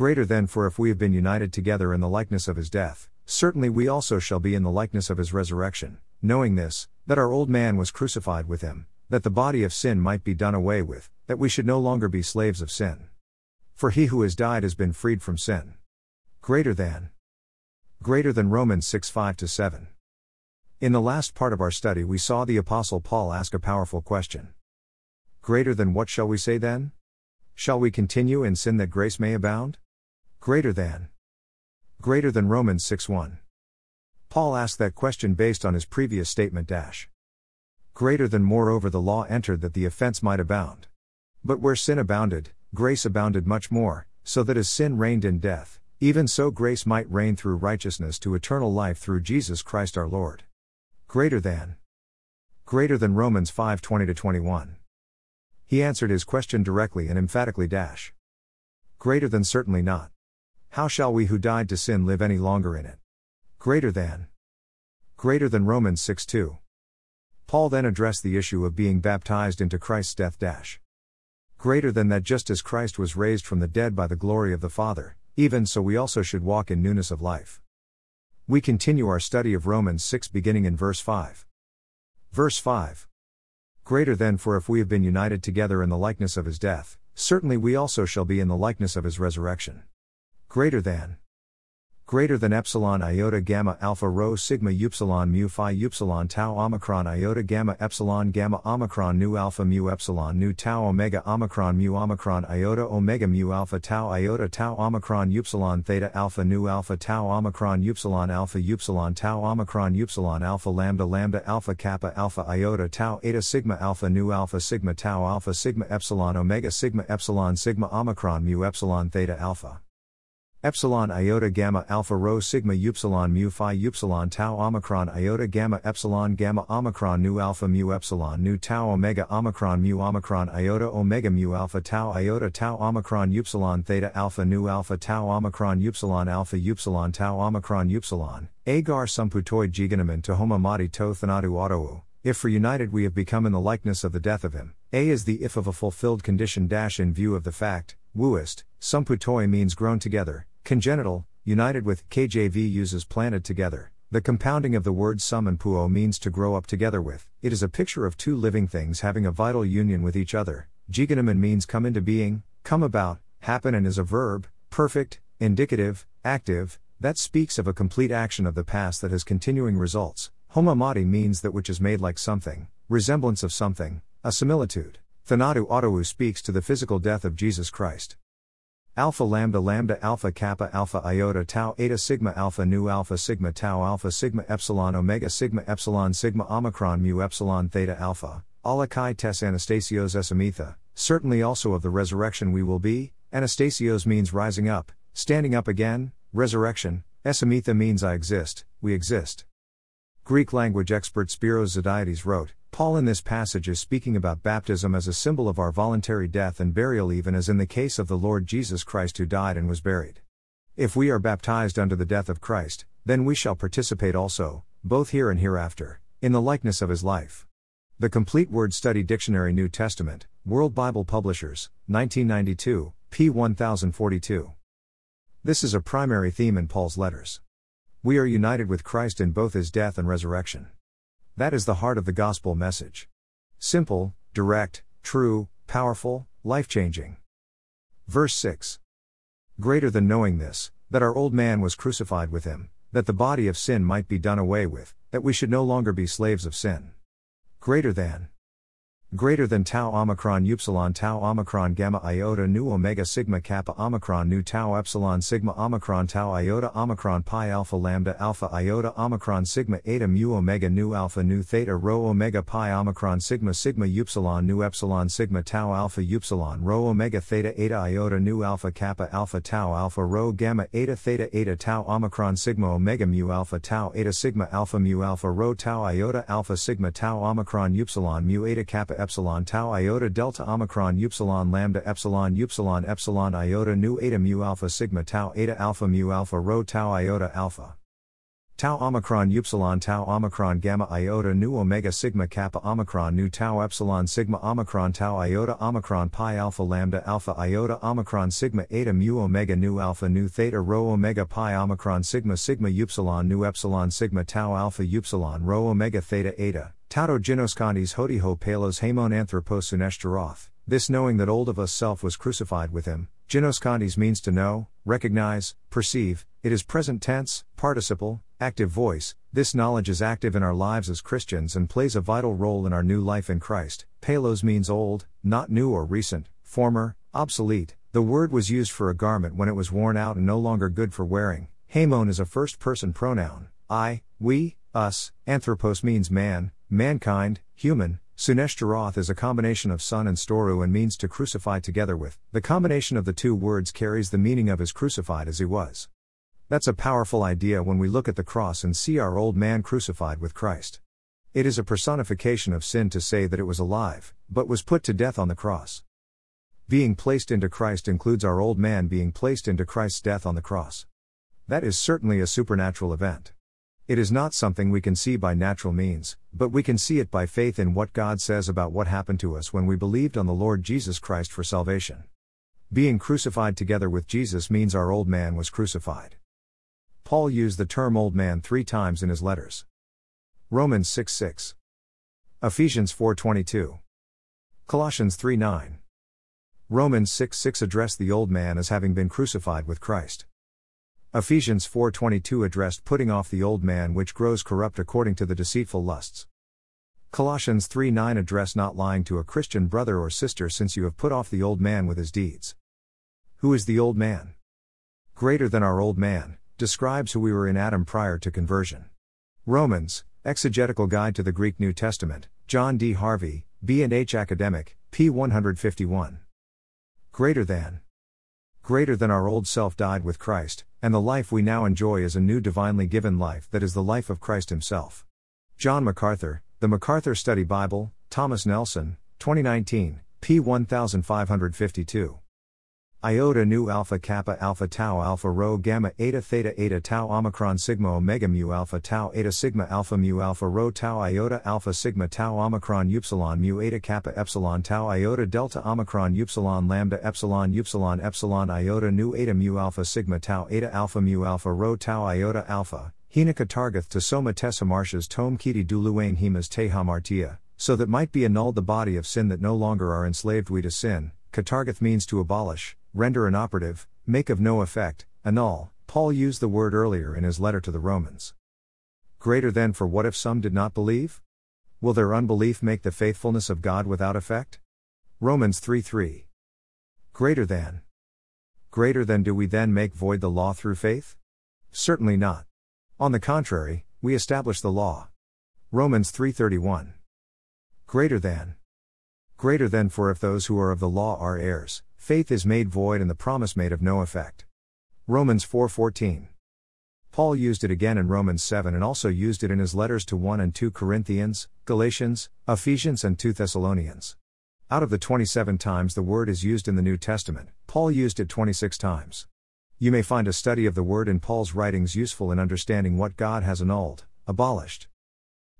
greater than for if we have been united together in the likeness of his death, certainly we also shall be in the likeness of his resurrection, knowing this, that our old man was crucified with him, that the body of sin might be done away with, that we should no longer be slaves of sin. For he who has died has been freed from sin. Greater than. Greater than Romans 6:5-7. In the last part of our study we saw the Apostle Paul ask a powerful question. Greater than what shall we say then? Shall we continue in sin that grace may abound? Greater than. Greater than Romans 6:1. Paul asked that question based on his previous statement dash. Greater than moreover the law entered that the offense might abound. But where sin abounded, grace abounded much more, so that as sin reigned in death, even so grace might reign through righteousness to eternal life through Jesus Christ our Lord. Greater than. Greater than Romans 5:20-21. He answered his question directly and emphatically dash. Greater than certainly not. How shall we who died to sin live any longer in it? Greater than. Greater than Romans 6:2. Paul then addressed the issue of being baptized into Christ's death dash. Greater than that just as Christ was raised from the dead by the glory of the Father, even so we also should walk in newness of life. We continue our study of Romans 6 beginning in verse 5. Verse 5. Greater than for if we have been united together in the likeness of his death, certainly we also shall be in the likeness of his resurrection. Greater than. Greater than epsilon iota gamma alpha rho sigma upsilon mu phi upsilon tau omicron iota gamma omicron nu alpha mu epsilon nu tau omega iota mu alpha omicron upsilon theta alpha nu alpha tau omicron upsilon alpha lambda alpha kappa alpha iota tau eta sigma alpha nu alpha sigma epsilon omega sigma epsilon sigma omicron mu epsilon theta alpha. Epsilon iota gamma alpha rho sigma upsilon mu phi upsilon tau omicron iota gamma omicron nu alpha mu epsilon nu tau omicron iota omega mu iota tau omicron upsilon theta alpha nu alpha tau omicron upsilon alpha upsilon tau omicron upsilon agar sumputoi giganamon to homamati to thanatu autou. If for united we have become in the likeness of the death of him, a is the if of a fulfilled condition dash in view of the fact, wuist, sumputoi means grown together, congenital, united with, KJV uses planted together, the compounding of the word sum and puo means to grow up together with, it is a picture of two living things having a vital union with each other, giganamon means come into being, come about, happen and is a verb, perfect, indicative, active, that speaks of a complete action of the past that has continuing results. Homamati means that which is made like something, resemblance of something, a similitude. Thanatu autou speaks to the physical death of Jesus Christ. Alpha lambda alpha kappa alpha iota tau eta sigma alpha nu alpha sigma epsilon omega sigma epsilon sigma omicron mu epsilon theta alpha, alakai tes anastasios esamitha, certainly also of the resurrection we will be, anastasios means rising up, standing up again, resurrection, esamitha means I exist, we exist. Greek language expert Spiros Zodhiates wrote, Paul in this passage is speaking about baptism as a symbol of our voluntary death and burial even as in the case of the Lord Jesus Christ who died and was buried. If we are baptized under the death of Christ, then we shall participate also, both here and hereafter, in the likeness of his life. The Complete Word Study Dictionary New Testament, World Bible Publishers, 1992, p. 1042. This is a primary theme in Paul's letters. We are united with Christ in both his death and resurrection. That is the heart of the gospel message. Simple, direct, true, powerful, life-changing. Verse 6. Greater than knowing this, that our old man was crucified with him, that the body of sin might be done away with, that we should no longer be slaves of sin. Greater than. Greater than tau omicron upsilon tau omicron gamma iota nu omega sigma kappa omicron nu tau epsilon sigma omicron tau iota omicron pi alpha lambda alpha iota omicron sigma eta mu omega nu alpha nu theta rho omega pi omicron sigma sigma upsilon nu epsilon sigma tau alpha upsilon rho omega theta eta iota nu alpha kappa alpha tau alpha rho gamma eta tau omicron sigma omega mu alpha tau eta sigma alpha mu alpha rho tau iota alpha sigma tau omicron upsilon mu eta kappa epsilon tau iota delta omicron upsilon lambda epsilon upsilon epsilon iota nu eta mu alpha sigma tau eta alpha mu alpha rho tau iota alpha. Tau Omicron Upsilon Tau Omicron Gamma Iota Nu Omega Sigma Kappa Omicron Nu Tau Epsilon Sigma Omicron Tau Iota Omicron Pi Alpha Lambda Alpha Iota Omicron Sigma Eta Mu Omega Nu Alpha Nu Theta Rho Omega Pi Omicron Sigma Sigma Upsilon Nu Epsilon Sigma Tau Alpha Upsilon Rho Omega Theta Eta Tauto Ginoskandes Hotiho Palos Hamon Anthropos Suneshtaroth. This knowing that old of us self was crucified with him. Ginoskandes means to know, recognize, perceive. It is present tense, participle, active voice. This knowledge is active in our lives as Christians and plays a vital role in our new life in Christ. Palos means old, not new or recent, former, obsolete. The word was used for a garment when it was worn out and no longer good for wearing. Hamon is a first-person pronoun. I, we, us. Anthropos means man, mankind, human. Suneshtaroth is a combination of sun and storu and means to crucify together with. The combination of the two words carries the meaning of as crucified as he was. That's a powerful idea when we look at the cross and see our old man crucified with Christ. It is a personification of sin to say that it was alive, but was put to death on the cross. Being placed into Christ includes our old man being placed into Christ's death on the cross. That is certainly a supernatural event. It is not something we can see by natural means, but we can see it by faith in what God says about what happened to us when we believed on the Lord Jesus Christ for salvation. Being crucified together with Jesus means our old man was crucified. Paul used the term old man 3 times in his letters. Romans 6:6, Ephesians 4:22, Colossians 3:9. Romans 6:6 addressed the old man as having been crucified with Christ. Ephesians 4:22 addressed putting off the old man which grows corrupt according to the deceitful lusts. Colossians 3:9 addressed not lying to a Christian brother or sister since you have put off the old man with his deeds. Who is the old man? Greater than our old man. Describes who we were in Adam prior to conversion. Romans, Exegetical Guide to the Greek New Testament, John D. Harvey, B&H Academic, p. 151. Greater than. Greater than our old self died with Christ, and the life we now enjoy is a new divinely given life that is the life of Christ himself. John MacArthur, The MacArthur Study Bible, Thomas Nelson, 2019, p. 1552. Iota Nu Alpha Kappa Alpha Tau Alpha Rho Gamma Eta Theta Eta Tau Omicron Sigma Omega Mu Alpha Tau Eta Sigma Alpha Mu Alpha Rho Tau Iota Alpha Sigma Tau Omicron Upsilon Mu Eta Kappa Epsilon Tau Iota Delta Omicron Upsilon Lambda Epsilon Upsilon Epsilon Iota Nu Eta Mu Alpha Sigma Tau Eta Alpha Mu Alpha Rho Tau Iota Alpha, Hinaka Targath to Soma Tessa Marshes Tome Kiti Duluane Hemas Teha Martia, so that might be annulled the body of sin that no longer are enslaved we to sin. Katargath means to abolish, render inoperative, make of no effect, annul. Paul used the word earlier in his letter to the Romans. Greater than for what if some did not believe? Will their unbelief make the faithfulness of God without effect? Romans 3:3. Greater than. Greater than do we then make void the law through faith? Certainly not. On the contrary, we establish the law. Romans 3:31. Greater than. Greater than for if those who are of the law are heirs, faith is made void and the promise made of no effect. Romans 4:14. Paul used it again in Romans 7 and also used it in his letters to 1 and 2 Corinthians, Galatians, Ephesians and 2 Thessalonians. Out of the 27 times the word is used in the New Testament, Paul used it 26 times. You may find a study of the word in Paul's writings useful in understanding what God has annulled, abolished.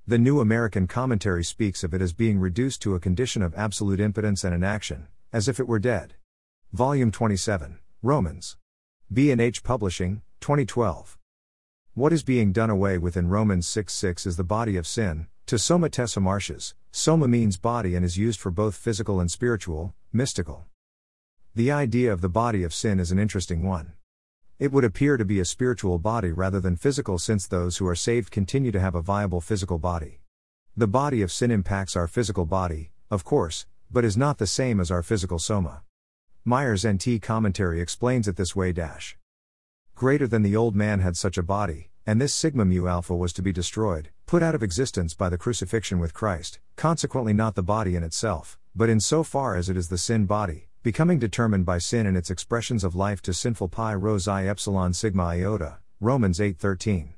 The New American Commentary speaks of it as being reduced to a condition of absolute impotence and inaction, as if it were dead. Volume 27, Romans. B&H Publishing, 2012. What is being done away with in Romans 6:6 is the body of sin, to soma tessa marshes. Soma means body and is used for both physical and spiritual, mystical. The idea of the body of sin is an interesting one. It would appear to be a spiritual body rather than physical since those who are saved continue to have a viable physical body. The body of sin impacts our physical body, of course, but is not the same as our physical soma. Meyer's NT Commentary explains it this way : Greater than the old man had such a body, and this sigma mu alpha was to be destroyed, put out of existence by the crucifixion with Christ, consequently not the body in itself, but in so far as it is the sin body, becoming determined by sin in its expressions of life to sinful pi rho xi epsilon sigma iota, Romans 8:13.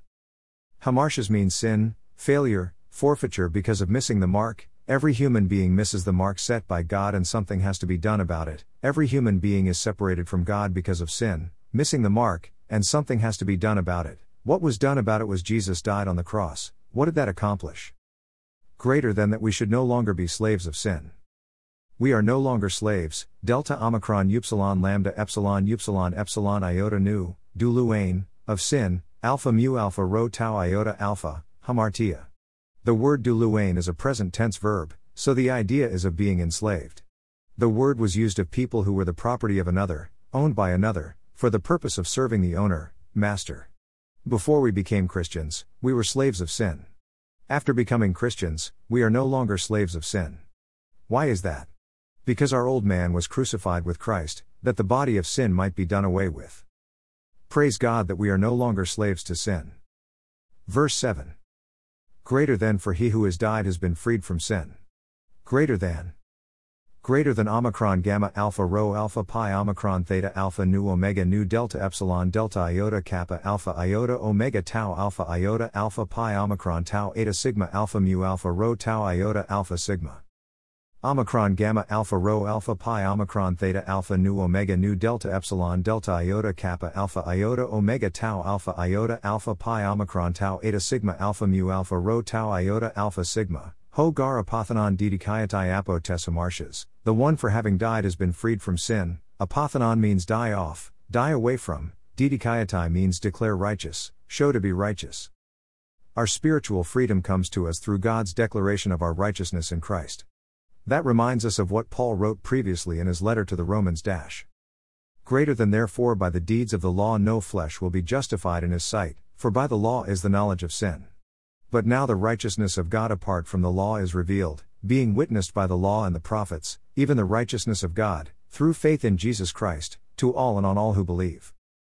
Hamartias means sin, failure, forfeiture because of missing the mark. Every human being misses the mark set by God and something has to be done about it. Every human being is separated from God because of sin, missing the mark, and something has to be done about it. What was done about it was Jesus died on the cross. What did that accomplish? Greater than that we should no longer be slaves of sin. We are no longer slaves, delta omicron upsilon lambda epsilon upsilon epsilon iota nu, dulu ain, of sin, alpha mu alpha rho tau iota alpha, hamartia. The word dulu ain is a present tense verb, so the idea is of being enslaved. The word was used of people who were the property of another, owned by another, for the purpose of serving the owner, master. Before we became Christians, we were slaves of sin. After becoming Christians, we are no longer slaves of sin. Why is that? Because our old man was crucified with Christ, that the body of sin might be done away with. Praise God that we are no longer slaves to sin. Verse 7. Greater than, for he who has died has been freed from sin. Greater than. Greater than omicron gamma alpha rho alpha pi omicron theta alpha nu omega nu delta epsilon delta iota kappa alpha iota omega tau alpha iota alpha pi omicron tau eta sigma alpha mu alpha rho tau iota alpha sigma. Omicron gamma alpha rho alpha pi omicron theta alpha nu omega nu delta epsilon delta iota kappa alpha iota omega tau alpha iota alpha pi omicron tau eta sigma alpha mu alpha rho tau iota alpha sigma. Ho gar apothenon didikaiatai apotesimarches, the one for having died has been freed from sin. Apothenon means die off, die away from, didikaiatai means declare righteous, show to be righteous. Our spiritual freedom comes to us through God's declaration of our righteousness in Christ. That reminds us of what Paul wrote previously in his letter to the Romans. Greater than therefore by the deeds of the law no flesh will be justified in his sight, for by the law is the knowledge of sin. But now the righteousness of God apart from the law is revealed, being witnessed by the law and the prophets, even the righteousness of God, through faith in Jesus Christ, to all and on all who believe.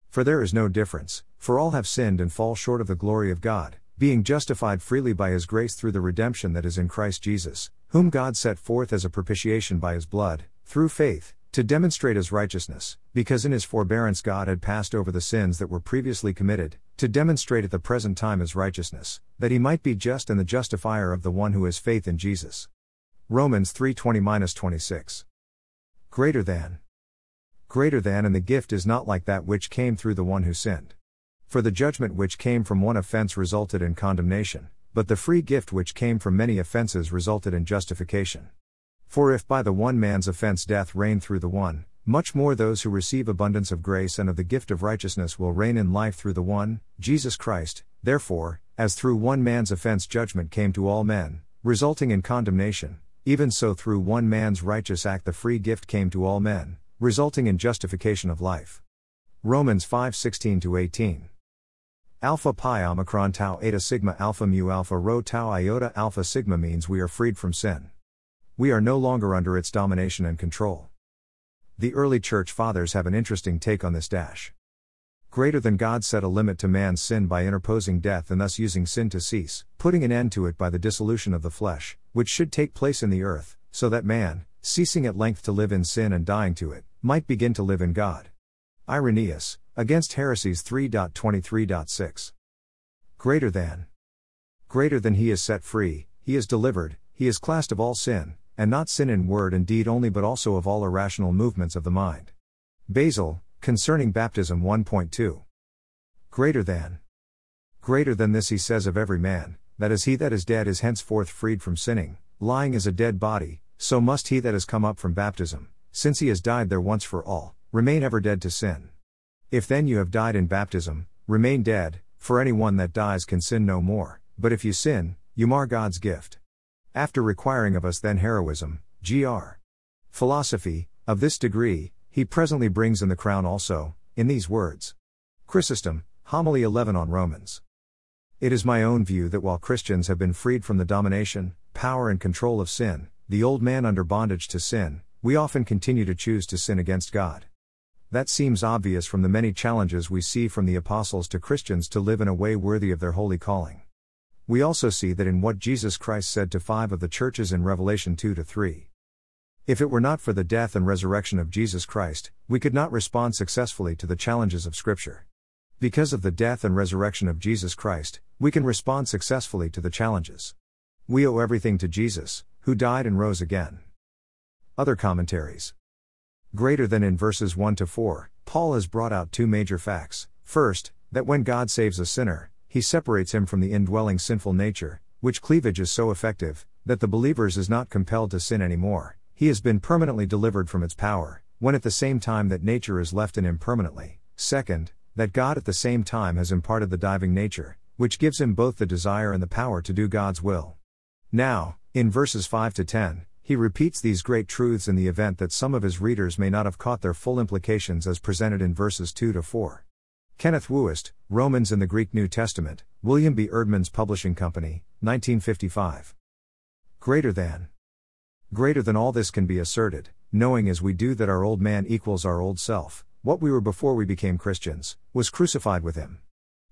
For there is no difference, for all have sinned and fall short of the glory of God, being justified freely by His grace through the redemption that is in Christ Jesus, whom God set forth as a propitiation by His blood, through faith, to demonstrate His righteousness, because in His forbearance God had passed over the sins that were previously committed, to demonstrate at the present time His righteousness, that He might be just and the justifier of the one who has faith in Jesus. Romans 3:20-26. Greater than. Greater than, and the gift is not like that which came through the one who sinned. For the judgment which came from one offense resulted in condemnation, but the free gift which came from many offenses resulted in justification. For if by the one man's offense death reigned through the one, much more those who receive abundance of grace and of the gift of righteousness will reign in life through the one, Jesus Christ. Therefore, as through one man's offense judgment came to all men, resulting in condemnation, even so through one man's righteous act the free gift came to all men, resulting in justification of life. Romans 5:16-18. Alpha pi omicron tau eta sigma alpha mu alpha rho tau iota alpha sigma means we are freed from sin. We are no longer under its domination and control. The early church fathers have an interesting take on this. Greater than God set a limit to man's sin by interposing death and thus using sin to cease, putting an end to it by the dissolution of the flesh, which should take place in the earth, so that man, ceasing at length to live in sin and dying to it, might begin to live in God. Irenaeus, Against Heresies 3.23.6. Greater than. Greater than he is set free, he is delivered, he is classed of all sin, and not sin in word and deed only but also of all irrational movements of the mind. Basil, Concerning Baptism 1.2. Greater than. Greater than this he says of every man, that as he that is dead is henceforth freed from sinning, lying as a dead body, so must he that has come up from baptism, since he has died there once for all, remain ever dead to sin. If then you have died in baptism, remain dead, for anyone that dies can sin no more, but if you sin, you mar God's gift. After requiring of us then heroism, gr. philosophy, of this degree, he presently brings in the crown also, in these words. Chrysostom, Homily 11 on Romans. It is my own view that while Christians have been freed from the domination, power and control of sin, the old man under bondage to sin, we often continue to choose to sin against God. That seems obvious from the many challenges we see from the apostles to Christians to live in a way worthy of their holy calling. We also see that in what Jesus Christ said to five of the churches in Revelation 2-3. If it were not for the death and resurrection of Jesus Christ, we could not respond successfully to the challenges of Scripture. Because of the death and resurrection of Jesus Christ, we can respond successfully to the challenges. We owe everything to Jesus, who died and rose again. Other commentaries. Greater than in verses 1-4, Paul has brought out two major facts. First, that when God saves a sinner, He separates him from the indwelling sinful nature, which cleavage is so effective, that the believer is not compelled to sin anymore, he has been permanently delivered from its power, when at the same time that nature is left in him permanently. Second, that God at the same time has imparted the diving nature, which gives him both the desire and the power to do God's will. Now, in verses 5 to 10, he repeats these great truths in the event that some of his readers may not have caught their full implications as presented in verses 2 to 4. Kenneth Wuist, Romans and the Greek New Testament, William B. Erdman's Publishing Company, 1955. Greater than all this can be asserted, knowing as we do that our old man equals our old self, what we were before we became Christians, was crucified with him.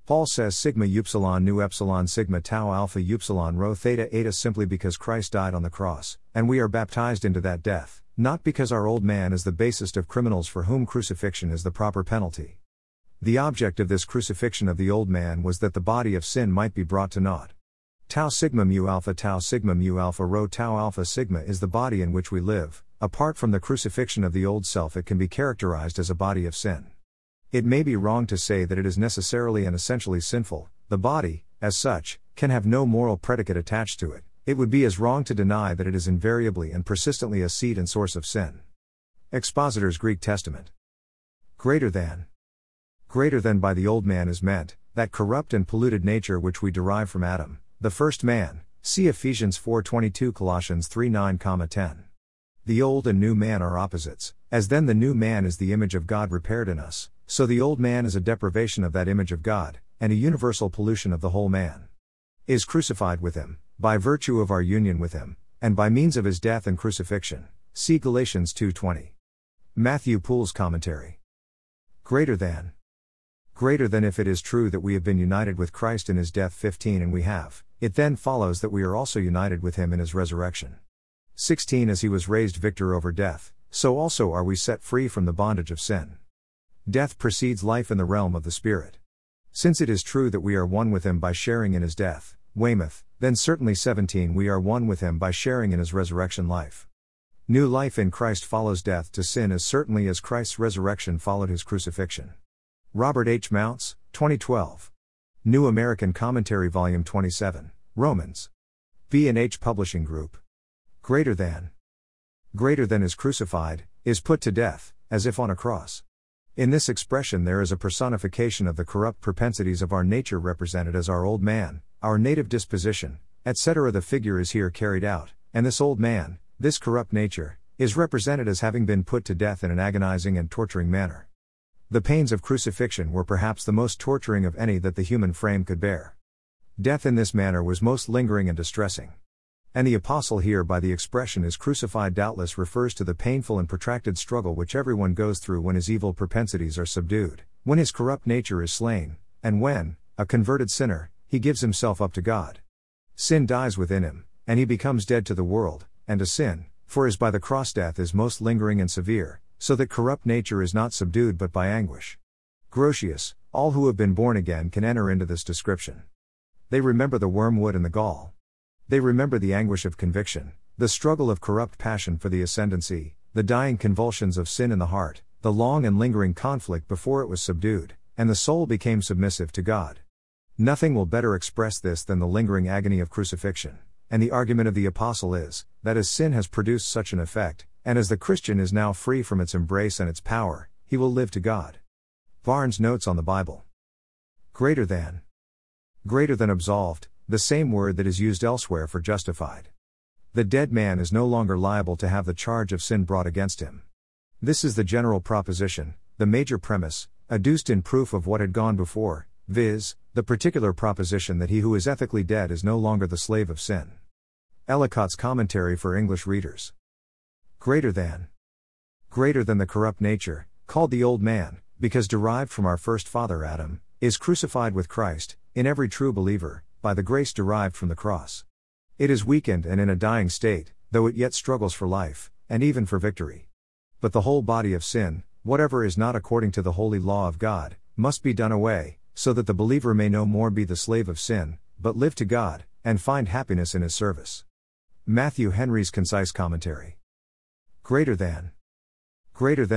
Paul says sigma upsilon nu epsilon sigma tau alpha upsilon rho theta eta simply because Christ died on the cross, and we are baptized into that death, not because our old man is the basest of criminals for whom crucifixion is the proper penalty. The object of this crucifixion of the old man was that the body of sin might be brought to naught. Tau sigma mu alpha rho tau alpha sigma is the body in which we live. Apart from the crucifixion of the old self, it can be characterized as a body of sin. It may be wrong to say that it is necessarily and essentially sinful. The body, as such, can have no moral predicate attached to it. It would be as wrong to deny that it is invariably and persistently a seat and source of sin. Expositor's Greek Testament. Greater than by the old man is meant that corrupt and polluted nature which we derive from Adam, the first man. See Ephesians 4:22, Colossians 3:9-10. The old and new man are opposites, as then the new man is the image of God repaired in us, so the old man is a deprivation of that image of God, and a universal pollution of the whole man. Is crucified with him, by virtue of our union with him, and by means of his death and crucifixion. See Galatians 2:20. Matthew Poole's Commentary. Greater than if it is true that we have been united with Christ in his death 15 and we have, it then follows that we are also united with him in his resurrection. 16 As he was raised victor over death, so also are we set free from the bondage of sin. Death precedes life in the realm of the Spirit. Since it is true that we are one with him by sharing in his death, Weymouth, then certainly 17 we are one with him by sharing in his resurrection life. New life in Christ follows death to sin as certainly as Christ's resurrection followed his crucifixion. Robert H. Mounce, 2012. New American Commentary Volume 27, Romans. B&H Publishing Group. Greater than is crucified, is put to death, as if on a cross. In this expression there is a personification of the corrupt propensities of our nature represented as our old man, our native disposition, etc. The figure is here carried out, and this old man, this corrupt nature, is represented as having been put to death in an agonizing and torturing manner. The pains of crucifixion were perhaps the most torturing of any that the human frame could bear. Death in this manner was most lingering and distressing. And the apostle here by the expression is crucified doubtless refers to the painful and protracted struggle which everyone goes through when his evil propensities are subdued, when his corrupt nature is slain, and when, a converted sinner, he gives himself up to God. Sin dies within him, and he becomes dead to the world, and to sin, for as by the cross death is most lingering and severe, so that corrupt nature is not subdued but by anguish. Grotius, all who have been born again can enter into this description. They remember the wormwood and the gall. They remember the anguish of conviction, the struggle of corrupt passion for the ascendancy, the dying convulsions of sin in the heart, the long and lingering conflict before it was subdued, and the soul became submissive to God. Nothing will better express this than the lingering agony of crucifixion, and the argument of the apostle is, that as sin has produced such an effect, and as the Christian is now free from its embrace and its power, he will live to God. Barnes' Notes on the Bible. Greater than absolved, the same word that is used elsewhere for justified. The dead man is no longer liable to have the charge of sin brought against him. This is the general proposition, the major premise, adduced in proof of what had gone before, viz., the particular proposition that he who is ethically dead is no longer the slave of sin. Ellicott's Commentary for English Readers. Greater than the corrupt nature, called the old man, because derived from our first father Adam, is crucified with Christ, in every true believer, by the grace derived from the cross. It is weakened and in a dying state, though it yet struggles for life, and even for victory. But the whole body of sin, whatever is not according to the holy law of God, must be done away, so that the believer may no more be the slave of sin, but live to God, and find happiness in his service. Matthew Henry's Concise Commentary. Greater than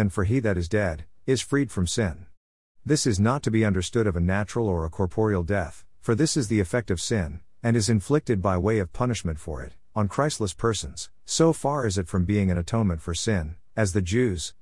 for he that is dead, is freed from sin. This is not to be understood of a natural or a corporeal death, for this is the effect of sin, and is inflicted by way of punishment for it, on Christless persons. So far is it from being an atonement for sin, as the Jews,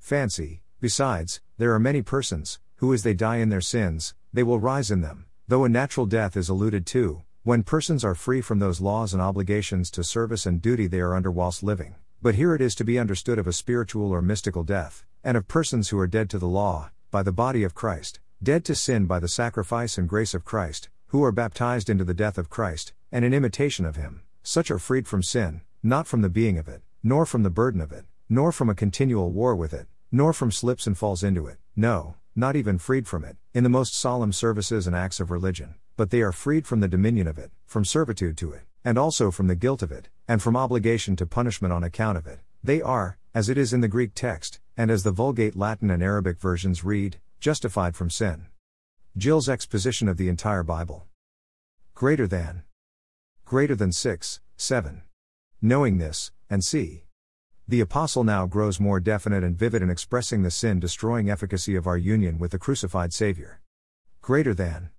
fancy. Besides, there are many persons, who as they die in their sins, they will rise in them, though a natural death is alluded to, when persons are free from those laws and obligations to service and duty they are under whilst living. But here it is to be understood of a spiritual or mystical death, and of persons who are dead to the law, by the body of Christ, dead to sin by the sacrifice and grace of Christ, who are baptized into the death of Christ, and in imitation of him. Such are freed from sin, not from the being of it, nor from the burden of it, nor from a continual war with it, nor from slips and falls into it, no, not even freed from it, in the most solemn services and acts of religion, but they are freed from the dominion of it, from servitude to it, and also from the guilt of it, and from obligation to punishment on account of it. They are, as it is in the Greek text, and as the Vulgate Latin and Arabic versions read, justified from sin. Gill's Exposition of the Entire Bible. Greater than 6, 7. Knowing this, and see. The Apostle now grows more definite and vivid in expressing the sin-destroying efficacy of our union with the crucified Savior. Greater than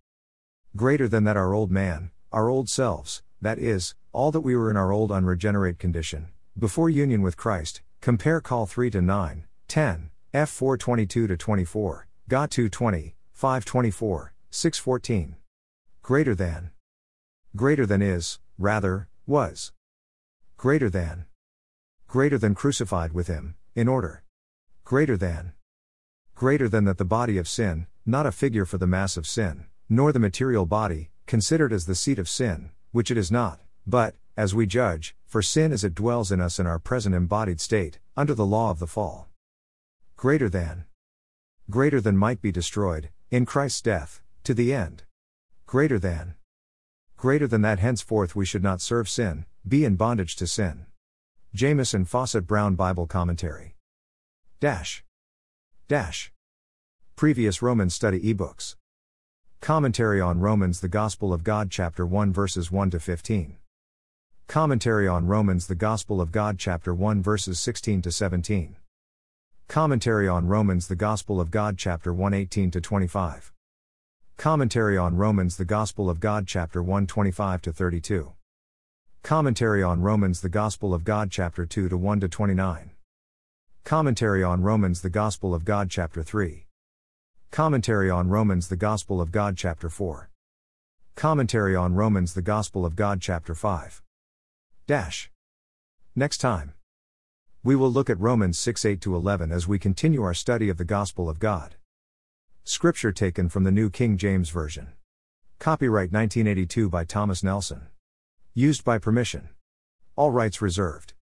that our old man, our old selves, that is, all that we were in our old unregenerate condition, before union with Christ, compare Col 3-9, 10, F 4:22-24, Ga 2:20, 5:24, 6:14. Greater than is, rather, was. Greater than crucified with him, in order. Greater than that the body of sin, not a figure for the mass of sin, nor the material body, considered as the seat of sin, which it is not, but, as we judge, for sin as it dwells in us in our present embodied state, under the law of the fall. Greater than might be destroyed, in Christ's death, to the end. Greater than that henceforth we should not serve sin, be in bondage to sin. Jamieson-Fausset-Brown Bible Commentary. Previous Roman Study eBooks. Commentary on Romans the Gospel of God Chapter 1 Verses 1-15. Commentary on Romans the Gospel of God Chapter 1 Verses 16-17. Commentary on Romans the Gospel of God Chapter 1 18-25. Commentary on Romans the Gospel of God Chapter 1 25-32. Commentary on Romans the Gospel of God Chapter 2 to 1-29. Commentary on Romans the Gospel of God Chapter 3. Commentary on Romans the Gospel of God Chapter 4. Commentary on Romans the Gospel of God Chapter 5. Next time, we will look at Romans 6:8-11 as we continue our study of the Gospel of God. Scripture taken from the New King James Version. Copyright 1982 by Thomas Nelson. Used by permission. All rights reserved.